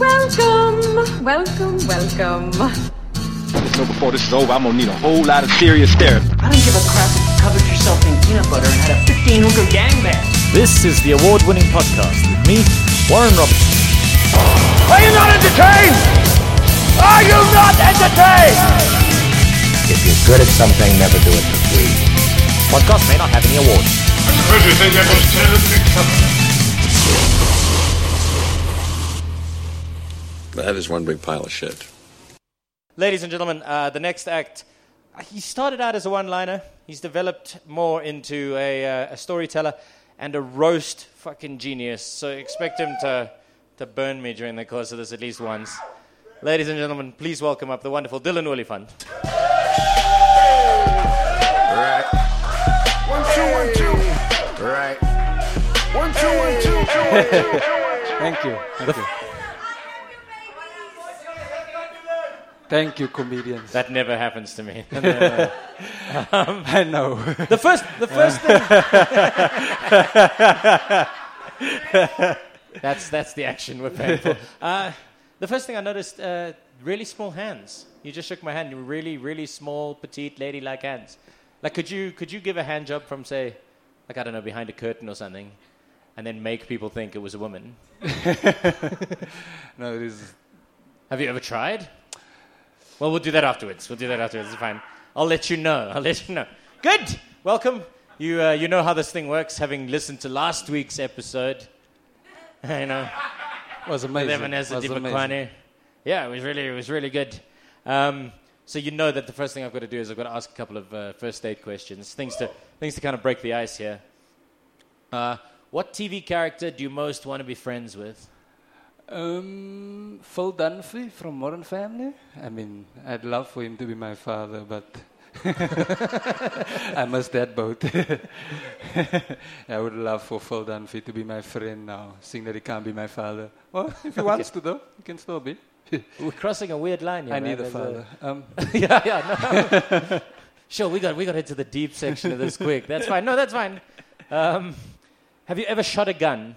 Welcome, welcome, welcome. So before this is over, I'm gonna need a whole lot of serious therapy. I don't give a crap if you covered yourself in peanut butter and had a 15 hookah gangbang. This is the award-winning podcast with me, Warren Robertson. Are you not entertained? Are you not entertained? If you're good at something, never do it for free. Podcast may not have any awards. I suppose you think that was terribly clever. That is one big pile of shit. Ladies and gentlemen, the next act, he started out as a one-liner. He's developed more into a storyteller and a roast fucking genius. So expect him to burn me during the course of this at least once. Ladies and gentlemen, please welcome up the wonderful Dylan Oliphant. Right. One, two. Right. One, two. Thank you. Thank you, comedians. That never happens to me. I know. The first thing... That's the action we're paying for. The first thing I noticed, really small hands. You just shook my hand. You were really, really small, petite, ladylike hands. Like, could you give a hand job from, say, like, I don't know, behind a curtain or something, and then make people think it was a woman? No, it is. Have you ever tried? Well, we'll do that afterwards. It's fine. I'll let you know. Good. Welcome. You know how this thing works, having listened to last week's episode. You know, it was amazing. Yeah, it was really good. So you know that the first thing I've got to do is I've got to ask a couple of first aid questions, things to kind of break the ice here. What TV character do you most want to be friends with? Phil Dunphy from Modern Family. I mean, I'd love for him to be my father, but I must add both. I would love for Phil Dunphy to be my friend now, seeing that he can't be my father. Well, if he wants to, though, he can still be. We're crossing a weird line here. I need a father. Yeah. No. Sure, we got into the deep section of this quick. That's fine. No, that's fine. Have you ever shot a gun?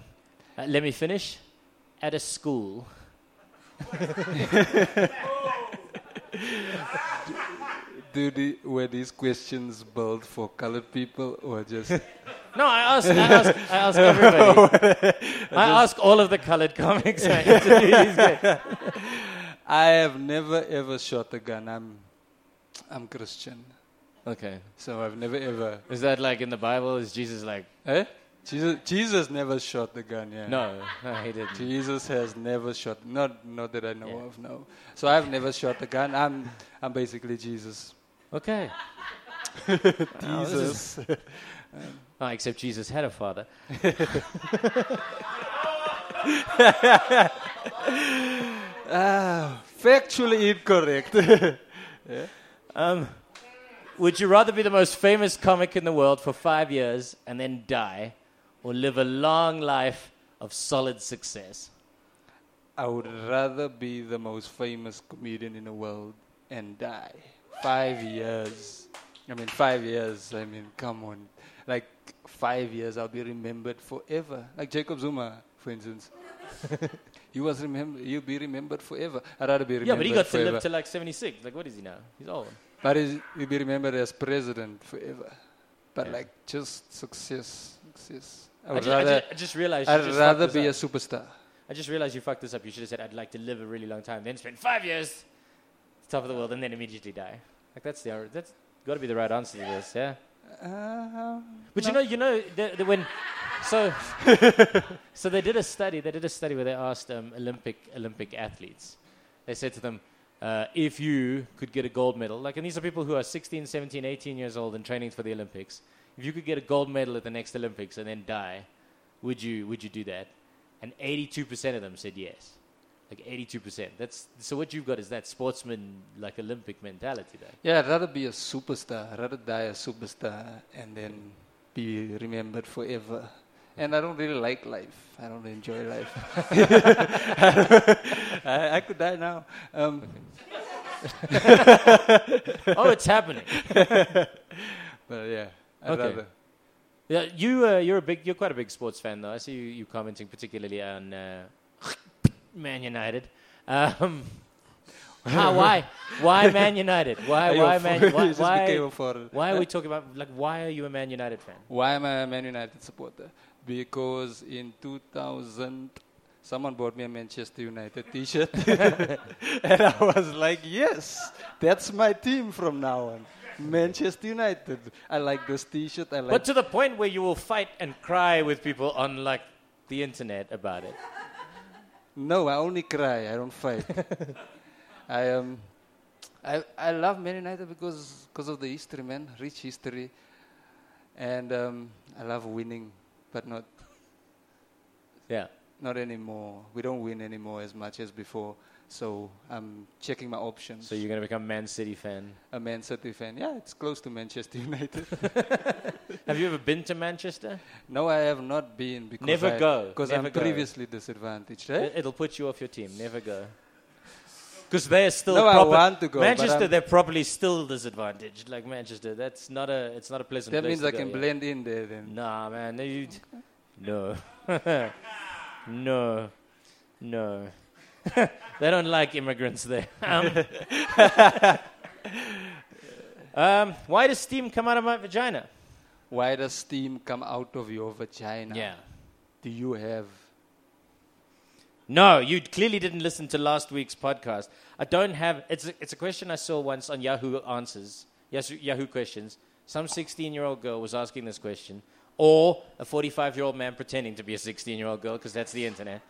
Let me finish. At a school. Were these questions built for colored people or just... No, I ask everybody. I ask all of the colored comics I interview these guys. I have never, ever shot a gun. I'm Christian. Okay. So I've never, ever... Is that like in the Bible? Is Jesus like... Eh? Jesus never shot the gun, yeah. No, he didn't. Jesus has never shot, not that I know of, no. So I've never shot the gun. I'm basically Jesus. Okay. Jesus. Except Jesus had a father. Factually incorrect. Yeah. Would you rather be the most famous comic in the world for 5 years and then die, or live a long life of solid success? I would rather be the most famous comedian in the world and die. 5 years. Come on. Like, 5 years, I'll be remembered forever. Like Jacob Zuma, for instance. He was remembered. You'll be remembered forever. I'd rather be remembered forever. Yeah, but he got forever. To live to like 76. Like, what is he now? He's old. But he'll be remembered as president forever. But like, just success. I'd rather be a superstar. I just realized you fucked this up. You should have said, I'd like to live a really long time, then spend 5 years top of the world, and then immediately die. Like, that's got to be the right answer to this, yeah? But no. you know, when... So they did a study. Where they asked Olympic athletes. They said to them, if you could get a gold medal, like, and these are people who are 16, 17, 18 years old and training for the Olympics. If you could get a gold medal at the next Olympics and then die, would you do that? And 82% of them said yes. Like 82%. So what you've got is that sportsman, like, Olympic mentality there. Yeah, I'd rather be a superstar. I'd rather die a superstar and then be remembered forever. And I don't really like life. I don't enjoy life. I could die now. Oh, it's happening. But yeah, I'd rather. Yeah, you're quite a big sports fan, though. I see you commenting particularly on Man United. Why Man United? Why are we talking about, like, why are you a Man United fan? Why am I a Man United supporter? Because in 2000, someone bought me a Manchester United t-shirt. And I was like, yes, that's my team from now on. Manchester United. I like this t-shirt. But to the point where you will fight and cry with people on, like, the internet about it. No, I only cry. I don't fight. I love Man United because of the history, man. Rich history. And I love winning, but not... Yeah. Not anymore. We don't win anymore as much as before. So I'm checking my options. So you're going to become Man City fan? A Man City fan. Yeah, it's close to Manchester United. Have you ever been to Manchester? No, I have not been. Because never go. Because I'm previously disadvantaged. Right? It'll put you off your team. Never go. Because they're still... No, I want to go. Manchester, they're probably still disadvantaged. Like Manchester, it's not a pleasant place. That means I can blend in there then. Nah, man. No. No. They don't like immigrants there. Why does steam come out of my vagina? Why does steam come out of your vagina? Yeah. Do you have... No, you clearly didn't listen to last week's podcast. I don't have... It's a question I saw once on Yahoo Answers. Yes, Yahoo Questions. Some 16-year-old girl was asking this question. Or a 45-year-old man pretending to be a 16-year-old girl, because that's the internet.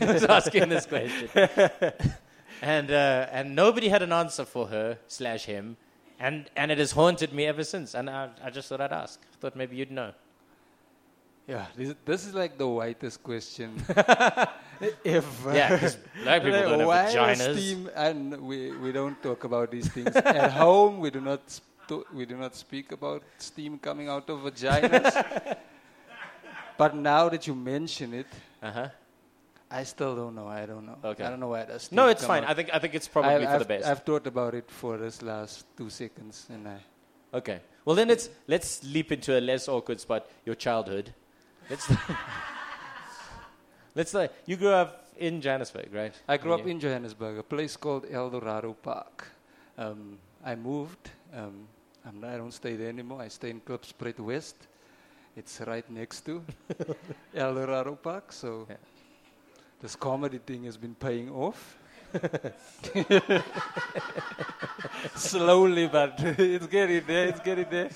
I was asking this question. And nobody had an answer for her / him. And it has haunted me ever since. And I just thought I'd ask. I thought maybe you'd know. Yeah, this is like the whitest question ever. Yeah, because black people don't have vaginas. Steam, and we don't talk about these things. At home, we do not speak about steam coming out of vaginas. But now that you mention it, I still don't know. Okay. I don't know why does steam. No, it's fine. Out. I think it's probably for the best. I've thought about it for this last 2 seconds, and I... Okay. Well, then let's leap into a less awkward spot. Your childhood. Let's you grew up in Johannesburg, right? I grew up in Johannesburg, a place called Eldorado Park. I moved. I don't stay there anymore. I stay in Club Sprit West. It's right next to Eldorado Park. So this comedy thing has been paying off. Slowly, but it's getting there.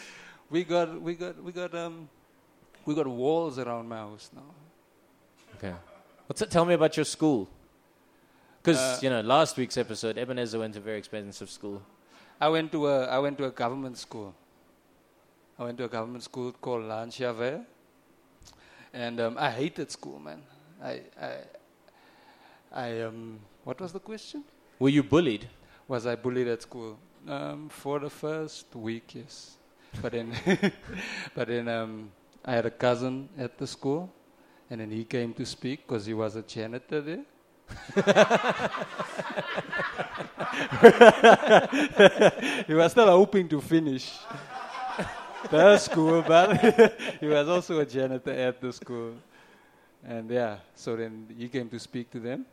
We got walls around my house now. Okay. Tell me about your school. Because last week's episode, Ebenezer went to a very expensive school. I went to a government school. I went to a government school called Lanchaveir, and I hated school, man. What was the question? Were you bullied? Was I bullied at school? For the first week, yes. But then I had a cousin at the school, and then he came to speak because he was a janitor there. He was still hoping to finish the school, but he was also a janitor at the school. And so then he came to speak to them,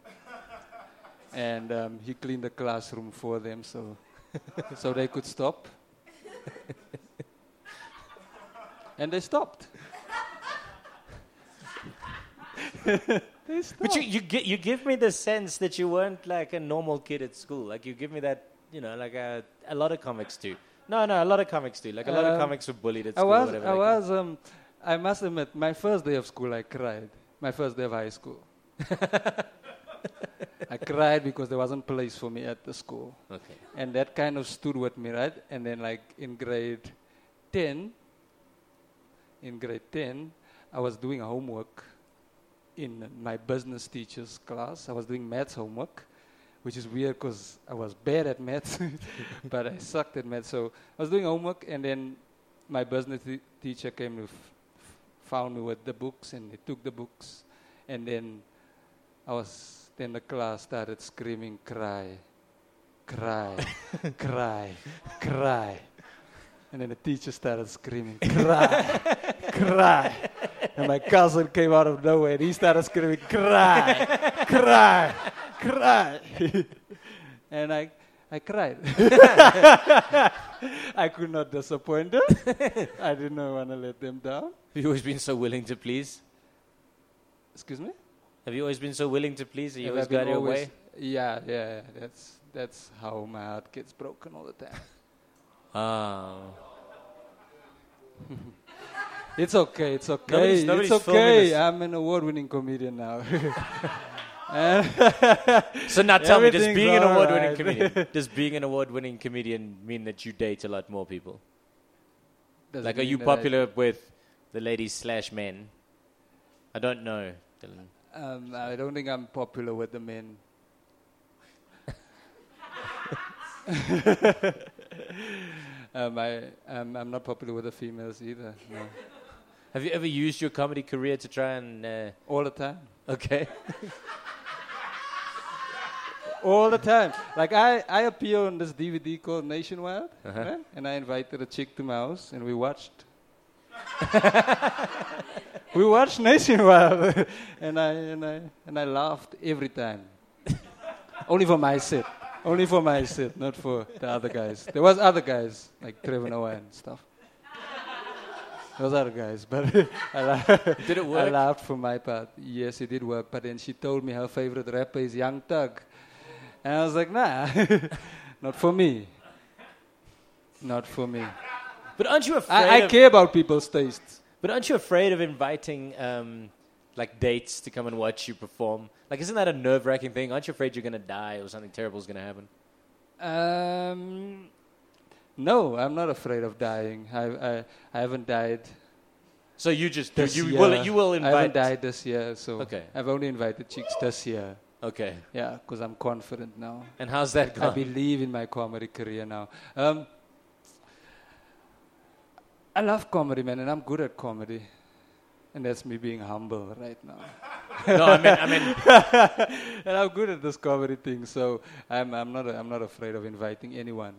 and he cleaned the classroom for them so they could stop. And they stopped. But you give me the sense that you weren't like a normal kid at school. Like, you give me that, like a lot of comics do. No, a lot of comics do. Like, a lot of comics were bullied at school. I must admit, my first day of school, I cried. My first day of high school. I cried because there wasn't place for me at the school. Okay. And that kind of stood with me, right? And then, like, in grade 10, I was doing homework in my business teacher's class. I was doing maths homework, which is weird because I was bad at maths, but I sucked at maths. So I was doing homework, and then my business teacher came and found me with the books, and he took the books, and then then the class started screaming, "Cry, cry, cry, cry," and then the teacher started screaming, "Cry, cry, And my cousin came out of nowhere and he started screaming, cry, cry, cry. And I cried. I could not disappoint them. I did not want to let them down. You've always been so willing to please. Excuse me? Have you always been so willing to please that you always got your way? Yeah. That's how my heart gets broken all the time. Oh. It's okay. Nobody's I'm an award-winning comedian now. So now tell me, does being an award-winning comedian, mean that you date a lot more people? Doesn't like, are you popular with the ladies / men? I don't know, Dylan. I don't think I'm popular with the men. I'm not popular with the females either. No. Have you ever used your comedy career to try and... all the time. Okay. All the time. Like, I appear on this DVD called Nation Wild, right? And I invited a chick to my house, and we watched. We watched Nation Wild, and I laughed every time. Only for my set. Only for my set, not for the other guys. There was other guys, like Trevor Noah and stuff. There was other guys, but did it work? I laughed for my part. Yes, it did work, but then she told me her favorite rapper is Young Thug. And I was like, nah, not for me. Not for me. But aren't you afraid I care about people's tastes. But aren't you afraid of inviting... like dates to come and watch you perform? Like, isn't that a nerve-wracking thing? Aren't you afraid you're going to die or something terrible is going to happen? No, I'm not afraid of dying. I haven't died. So you just you will invite. I haven't died this year, so okay. I've only invited chicks this year. Okay. Yeah, because I'm confident now. And how's that gone? I believe in my comedy career now. I love comedy, man, and I'm good at comedy. And that's me being humble right now. No, I mean, and I'm good at this comedy thing, so I'm not afraid of inviting anyone.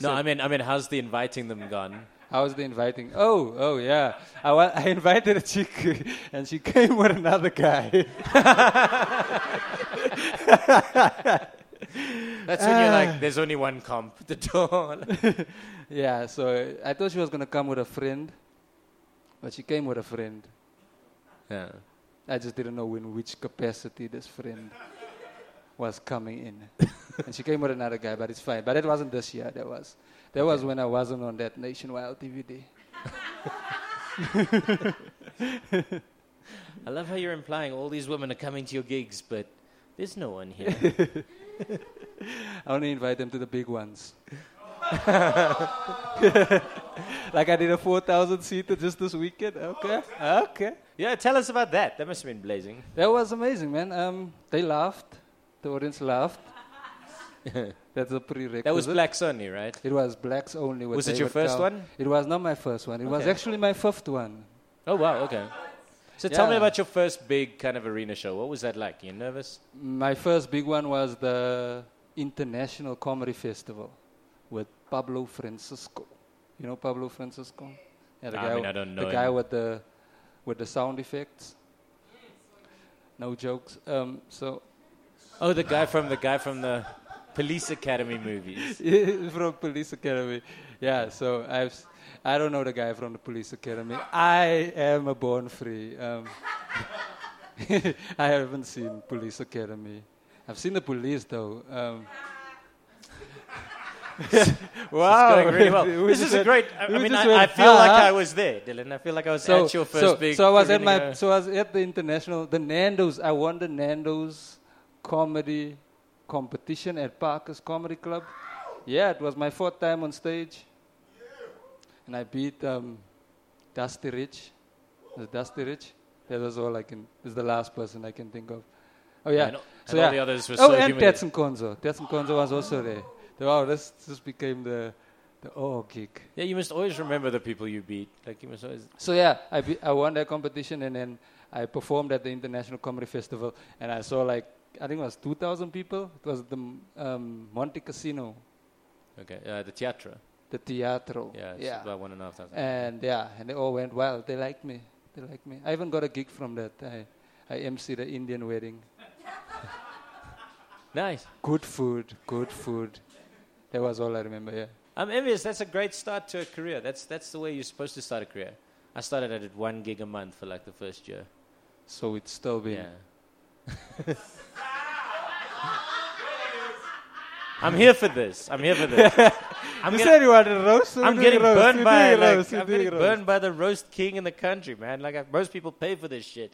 No, I mean, how's the inviting them gone? How's the inviting? Oh, yeah. I invited a chick, and she came with another guy. That's when you're like, there's only one comp at the door. Yeah, so I thought she was gonna come with a friend, but she came with a friend. Yeah. I just didn't know in which capacity this friend was coming in. And she came with another guy, but it's fine. But it wasn't this year. That was when I wasn't on that Nationwide DVD. I love how you're implying all these women are coming to your gigs, but there's no one here. I only invite them to the big ones. Like I did a 4,000-seater just this weekend. Okay. Yeah, tell us about that. That must have been blazing. That was amazing, man. They laughed. The audience laughed. That's a prerequisite. That was blacks only, right? It was blacks only. Was it your first one? It was not my first one. It was actually my fifth one. Oh, wow. Okay. So tell me about your first big kind of arena show. What was that like? You nervous? My first big one was the International Comedy Festival with Pablo Francisco. You know Pablo Francisco? Yeah, I don't know. The guy with the sound effects. No jokes. The guy from the Police Academy movies. From Police Academy. Yeah, so I don't know the guy from the Police Academy. I am a born free. I haven't seen Police Academy. I've seen the police though. Wow. Going really well. This is a great. I feel like I was there, Dylan. I feel like I was at your first big. So I was at the international. The Nandos. I won the Nandos comedy competition at Parker's Comedy Club. Yeah, it was my fourth time on stage, and I beat Dusty Rich. That was all I can. Is the last person I can think of. Oh yeah. And all the others were so humiliated. And Tetson Konzo. Was also there. Wow, this just became the gig. Yeah, you must always remember the people you beat. Like you must always. So yeah, I won that competition, and then I performed at the International Comedy Festival, and I saw I think it was 2,000 people. It was the Monte Casino. Okay, the Teatro. Yeah, it's about 1,500. And they all went wild. They liked me. They like me. I even got a gig from that. I emceed an Indian wedding. Nice. Good food. That was all I remember, yeah. I'm envious. That's a great start to a career. That's the way you're supposed to start a career. I started at one gig a month for like the first year. So it's still been... Yeah. I'm here for this. I'm getting burned by the roast king in the country, man. Like, most people pay for this shit.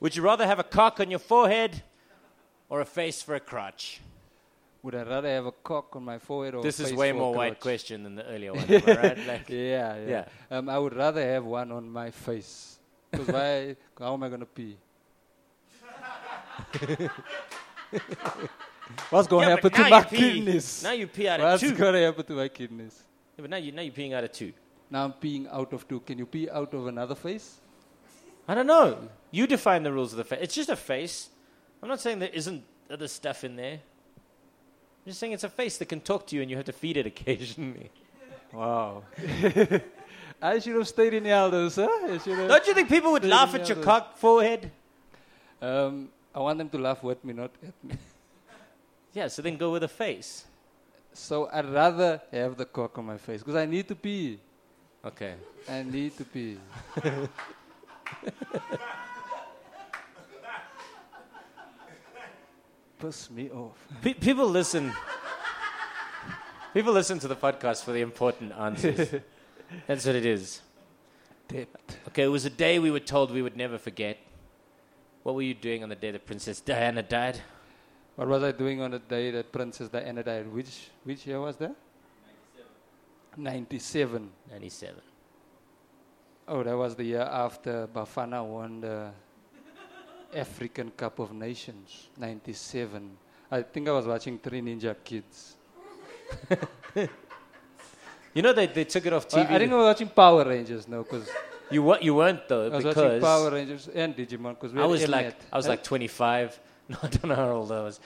Would you rather have a cock on your forehead or a face for a crotch? Would I rather have a cock on my forehead or this a face for a crotch? This is way more white question than the earlier one, right? Like, yeah. I would rather have one on my face. Because how am I going to pee? What's going to happen to my kidneys? Now you pee out of two. What's going to happen to my kidneys? Yeah, but now you're peeing out of two. Now I'm peeing out of two. Can you pee out of another face? I don't know. You define the rules of the face. It's just a face. I'm not saying there isn't other stuff in there. I'm just saying it's a face that can talk to you and you have to feed it occasionally. Wow. I should have stayed in the Aldous, huh? Don't you think people would laugh at your cock forehead? I want them to laugh with me, not at me. Yeah, so then go with a face. So I'd rather have the cock on my face because I need to pee. Okay. I need to pee. Piss me off. People listen. People listen to the podcast for the important answers. That's what it is. Depth. Okay, it was a day we were told we would never forget. What were you doing on the day that Princess Diana died? What was I doing on the day that Princess Diana died? Which year was that? 97. Oh, that was the year after Bafana won the African Cup of Nations. 97. I think I was watching Three Ninja Kids. You know they took it off TV. I think I was watching Power Rangers now because... You weren't though, because... I was watching Power Rangers and Digimon, because we had M-Net. I was like 25. No, I don't know how old I was.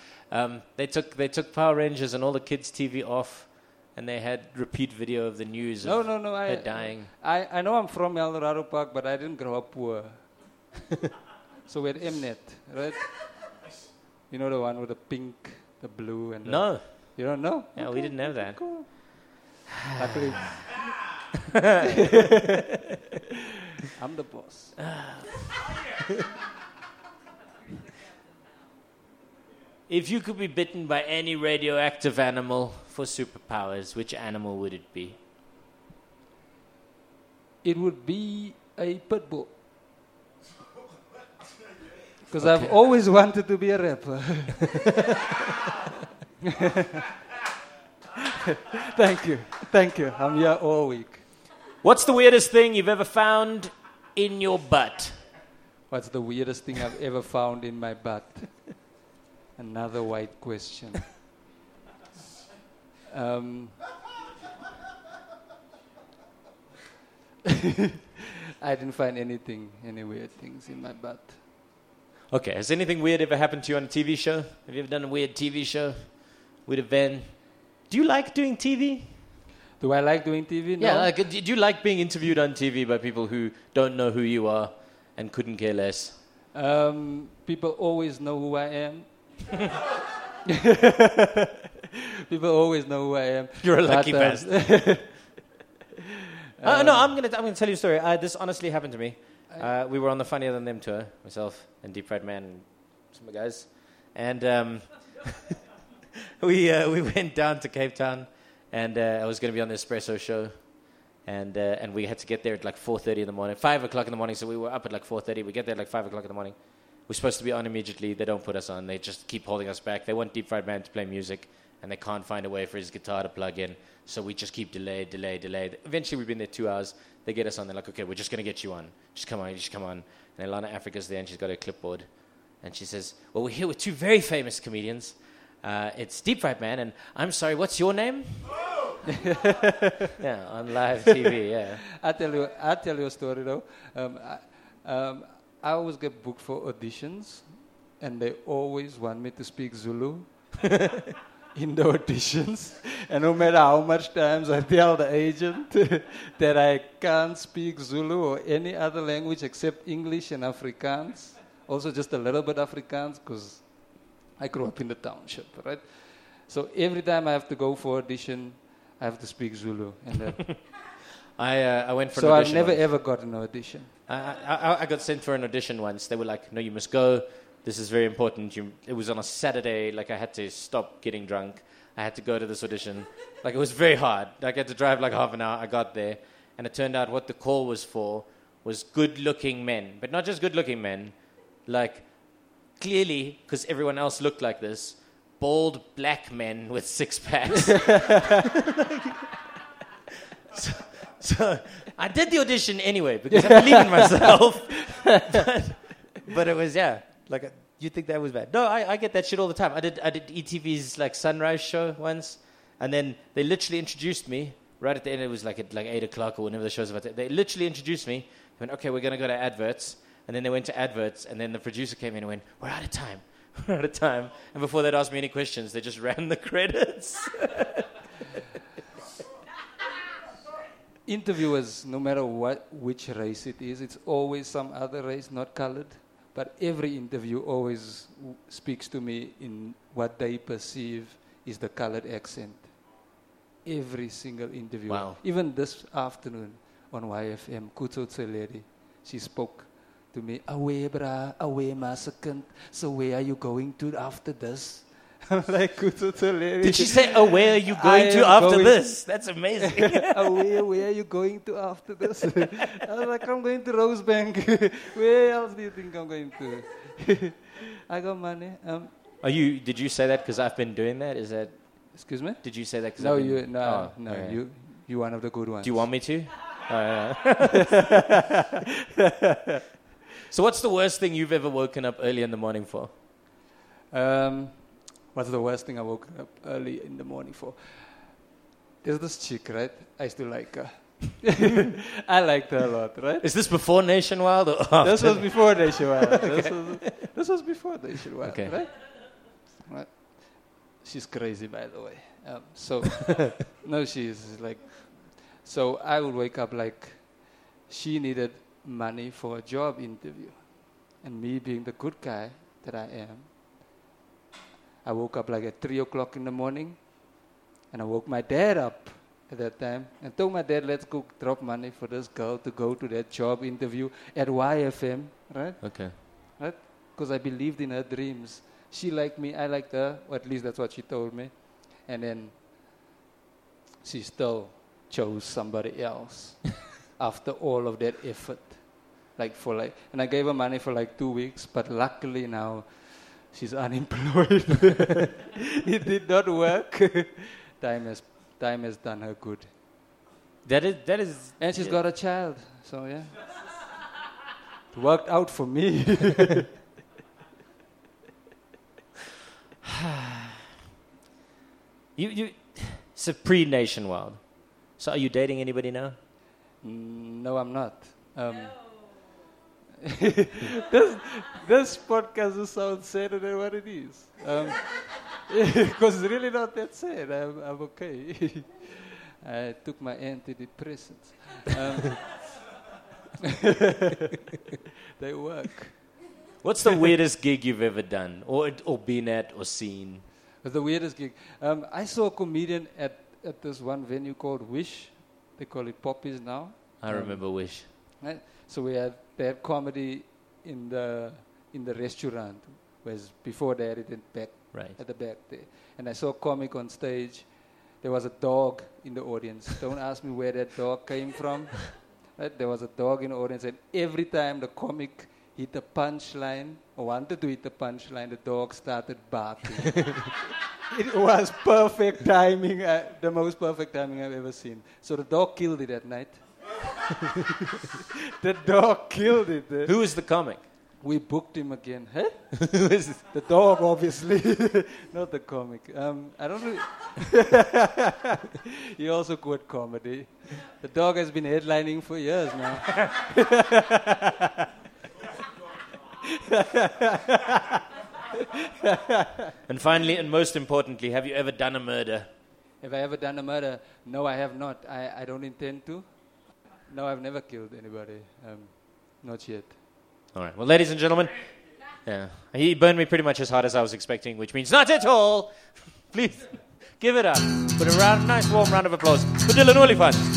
They took Power Rangers and all the kids' TV off, and they had repeat video of the news of her dying. I know I'm from Eldorado Park, but I didn't grow up poor. So we had M-Net, right? You know the one with the pink, the blue, and... No. You don't know? Yeah, okay. We didn't have that. Cool. Luckily... I'm the boss. If you could be bitten by any radioactive animal for superpowers, which animal would it be? It would be a pit bull. Because I've always wanted to be a rapper. Thank you. I'm here all week. What's the weirdest thing you've ever found in your butt? What's the weirdest thing I've ever found in my butt? Another white question. I didn't find any weird things in my butt. Okay, has anything weird ever happened to you on a TV show? Have you ever done a weird TV show? With a van? Do you like doing TV? Do I like doing TV? No. Yeah, like, do you like being interviewed on TV by people who don't know who you are and couldn't care less? People always know who I am. People always know who I am. You're a lucky bastard. No, I'm gonna tell you a story. This honestly happened to me. We were on the Funnier Than Them tour, myself and Deep Fried Man and some guys, and we went down to Cape Town. And I was going to be on the Espresso show, and we had to get there at like 4:30 in the morning, 5 o'clock in the morning. So we were up at like 4:30. We get there at like 5 o'clock in the morning. We're supposed to be on immediately. They don't put us on. They just keep holding us back. They want Deep Fried Man to play music, and they can't find a way for his guitar to plug in. So we just keep delayed. Eventually, we've been there 2 hours. They get us on. They're like, okay, we're just going to get you on. Just come on. And Elana Africa's there, and she's got her clipboard, and she says, well, we're here with two very famous comedians. It's Deep Fried Man, and I'm sorry, what's your name? Oh! Yeah, on live TV, yeah. I'll tell you a story, though. I always get booked for auditions, and they always want me to speak Zulu. indoor auditions, and no matter how much times I tell the agent that I can't speak Zulu or any other language except English and Afrikaans, also just a little bit Afrikaans because I grew up in the township, right? So every time I have to go for audition, I have to speak Zulu. And that I went for an audition. So I never ever got an audition. I got sent for an audition once. They were like, "No, you must go. This is very important." It was on a Saturday. Like, I had to stop getting drunk. I had to go to this audition. Like, it was very hard. Like, I had to drive like half an hour. I got there. And it turned out what the call was for was good-looking men. But not just good-looking men. Like, clearly, because everyone else looked like this, bald black men with six-packs. so I did the audition anyway because I believe in myself. but it was, yeah. Like, you think that was bad? No, I get that shit all the time. I did ETV's like sunrise show once, and then they literally introduced me right at the end. It was like at like 8 o'clock or whenever the show's about. They literally introduced me. They went, "Okay, we're gonna go to adverts," and then they went to adverts, and then the producer came in and went, "We're out of time. We're out of time." And before they'd asked me any questions, they just ran the credits. Interviewers, no matter which race it is, it's always some other race, not coloured. But every interview always speaks to me in what they perceive is the colored accent. Every single interview. Wow. Even this afternoon on YFM, Kuto Tseleri, she spoke to me, "Away, brah, away, massacant. So where are you going to after this?" I'm like, "Kuto Tseleri." Did she say, "Oh, where are you going to after this?" That's amazing. Where are you going to after this? I was like, "I'm going to Rosebank." Where else do you think I'm going to? I got money. Did you say that because I've been doing that? Is that? Excuse me? Did you say that because No, you're one of the good ones. Do you want me to? So what's the worst thing you've ever woken up early in the morning for? What's the worst thing I woke up early in the morning for? There's this chick, right? I used to like her. I liked her a lot, right? Is this before Nation Wild or after? This was before Nation Wild. Okay. This was before Nation Wild, okay. Right? She's crazy, by the way. No, she's like... So I would wake up like she needed money for a job interview. And me being the good guy that I am, I woke up like at 3 o'clock in the morning, and I woke my dad up at that time and told my dad, "Let's go drop money for this girl to go to that job interview at YFM, right? Okay. Right? Because I believed in her dreams. She liked me, I liked her, or at least that's what she told me. And then she still chose somebody else after all of that effort. And I gave her money for like 2 weeks, but luckily now, she's unemployed. It did not work. Time has done her good. That is. And she's got a child. So yeah, it worked out for me. It's a pre-Nation Wild. So are you dating anybody now? No, I'm not. No. This podcast is so sadder than what it is, because it's really not that sad. I'm okay. I took my antidepressants. They work. What's the weirdest gig you've ever done, or been at, or seen? The weirdest gig. I saw a comedian at this one venue called Wish. They call it Poppies now. I remember Wish. Right? So they had comedy in the restaurant, whereas before they had it in back, right, at the back there. And I saw a comic on stage. There was a dog in the audience. Don't ask me where that dog came from. Right? There was a dog in the audience, and every time the comic hit a punchline or wanted to hit a punchline, the dog started barking. It was perfect timing, the most perfect timing I've ever seen. So the dog killed it that night. The dog killed it. Who is the comic? We booked him again. Huh? Who is it? The dog, obviously. Not the comic. I don't know. He also quit comedy. The dog has been headlining for years now. And finally, and most importantly, have you ever done a murder? Have I ever done a murder? No, I have not. I don't intend to. No, I've never killed anybody. Not yet. All right. Well, ladies and gentlemen, yeah, he burned me pretty much as hard as I was expecting, which means not at all. Please give it up. Put a nice warm round of applause for Dylan Oliphant.